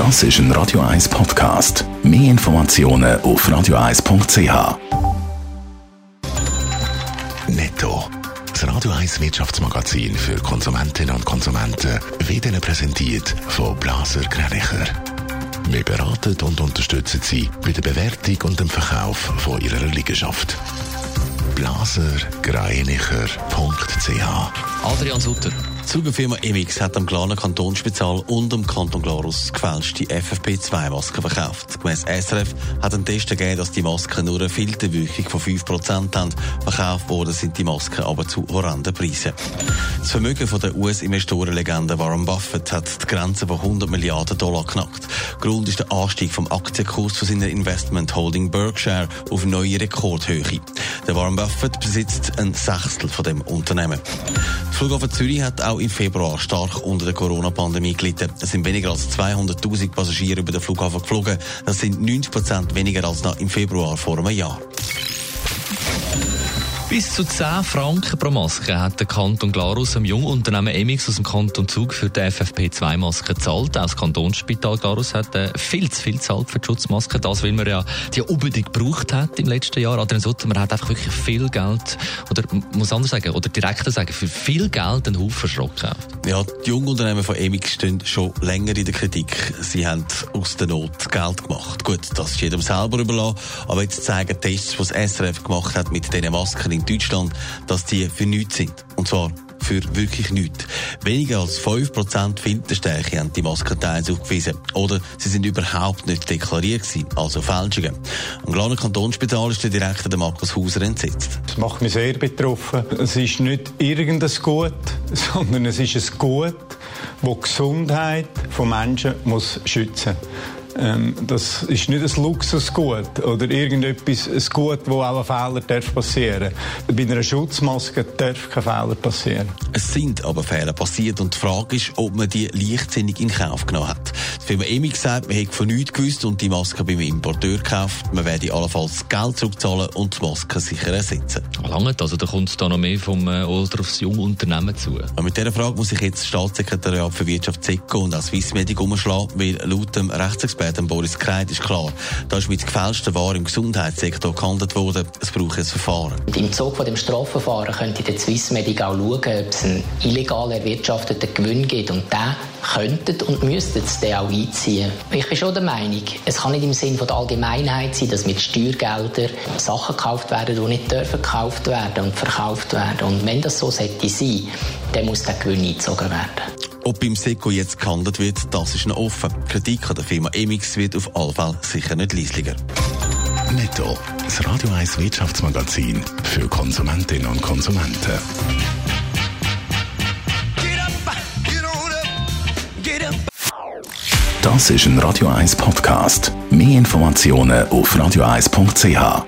Das ist ein Radio 1 Podcast. Mehr Informationen auf radio1.ch. Netto. Das Radio 1 Wirtschaftsmagazin für Konsumentinnen und Konsumenten wird Ihnen präsentiert von Blaser Greinicher. Wir beraten und unterstützen Sie bei der Bewertung und dem Verkauf von Ihrer Liegenschaft. blasergreinicher.ch. Adrian Sutter. Die Zügelfirma Emix hat am Glarner Kantonsspezial und am Kanton Glarus gefälschte FFP2-Masken verkauft. Gemäss SRF hat ein Test ergeben, dass die Masken nur eine Filterwirkung von 5% haben. Verkauft worden sind die Masken aber zu horrenden Preisen. Das Vermögen von der US-Investorenlegende Warren Buffett hat die Grenze von 100 Milliarden Dollar geknackt. Grund ist der Anstieg vom Aktienkurs von seiner Investment-Holding Berkshire auf neue Rekordhöhe. Der Warren Buffett besitzt ein Sechstel von dem Unternehmen. Der Flughafen Zürich hat auch im Februar stark unter der Corona-Pandemie gelitten. Es sind weniger als 200'000 Passagiere über den Flughafen geflogen. Das sind 90% weniger als noch im Februar vor einem Jahr. Bis zu 10 Franken pro Maske hat der Kanton Glarus dem Jungunternehmen Emix aus dem Kanton Zug für die FFP2-Maske gezahlt. Auch das Kantonsspital Glarus hat viel zu viel gezahlt für die Schutzmasken. Das, weil man ja die unbedingt gebraucht hat im letzten Jahr. Adrian Sutter, man hat einfach wirklich viel Geld, oder muss anders sagen, oder direkter sagen, für viel Geld einen Haufen Schrott gekauft. Ja, die Jungunternehmen von Emix stehen schon länger in der Kritik. Sie haben aus der Not Geld gemacht. Gut, das ist jedem selber überlassen. Aber jetzt zeigen Tests, die das SRF gemacht hat mit diesen Masken in Deutschland, dass die für nichts sind. Und zwar für wirklich nichts. Weniger als 5% Filterstärke haben die Masken teils aufgewiesen. Oder sie sind überhaupt nicht deklariert gewesen, also Fälschungen. Am Glarner Kantonsspital ist der Direktor Markus Hauser entsetzt. Das macht mich sehr betroffen. Es ist nicht irgendein Gut, sondern es ist ein Gut, das die Gesundheit von Menschen muss schützen muss. Das ist nicht ein Luxusgut oder irgendetwas, ein Gut, wo auch ein Fehler passieren darf. Bei einer Schutzmaske darf kein Fehler passieren. Es sind aber Fehler passiert und die Frage ist, ob man die leichtsinnig in Kauf genommen hat. Die Firma Emix sagt, man hätte von nichts gewusst und die Maske beim Importeur gekauft. Man werde allenfalls Geld zurückzahlen und die Maske sicher ersetzen. Lange, also da kommt es da noch mehr vom Oder aufs Jungunternehmen zu. Und mit dieser Frage muss ich jetzt das Staatssekretariat für Wirtschaft SECO und auch Swissmedic umschlagen, weil laut dem Rechtsexperten Boris Kreit ist klar, da ist mit gefälschten Waren im Gesundheitssektor gehandelt worden. Es braucht ein Verfahren. Im Zug von dem Strafverfahren könnte der Swissmedic auch schauen, ob es einen illegal erwirtschafteten Gewinn gibt. Und den könnten und müssten es dann auch einziehen. Ich bin schon der Meinung, es kann nicht im Sinne der Allgemeinheit sein, dass mit Steuergeldern Sachen gekauft werden, die nicht dürfen gekauft werden und verkauft werden. Und wenn das so sollte sein, dann muss der Gewinn eingezogen werden. Ob beim SECO jetzt gehandelt wird, das ist noch offen. Die Kritik an der Firma Emix wird auf alle Fälle sicher nicht leislicher. Netto, das Radio 1 Wirtschaftsmagazin für Konsumentinnen und Konsumenten. Das ist ein Radio 1 Podcast. Mehr Informationen auf radio1.ch.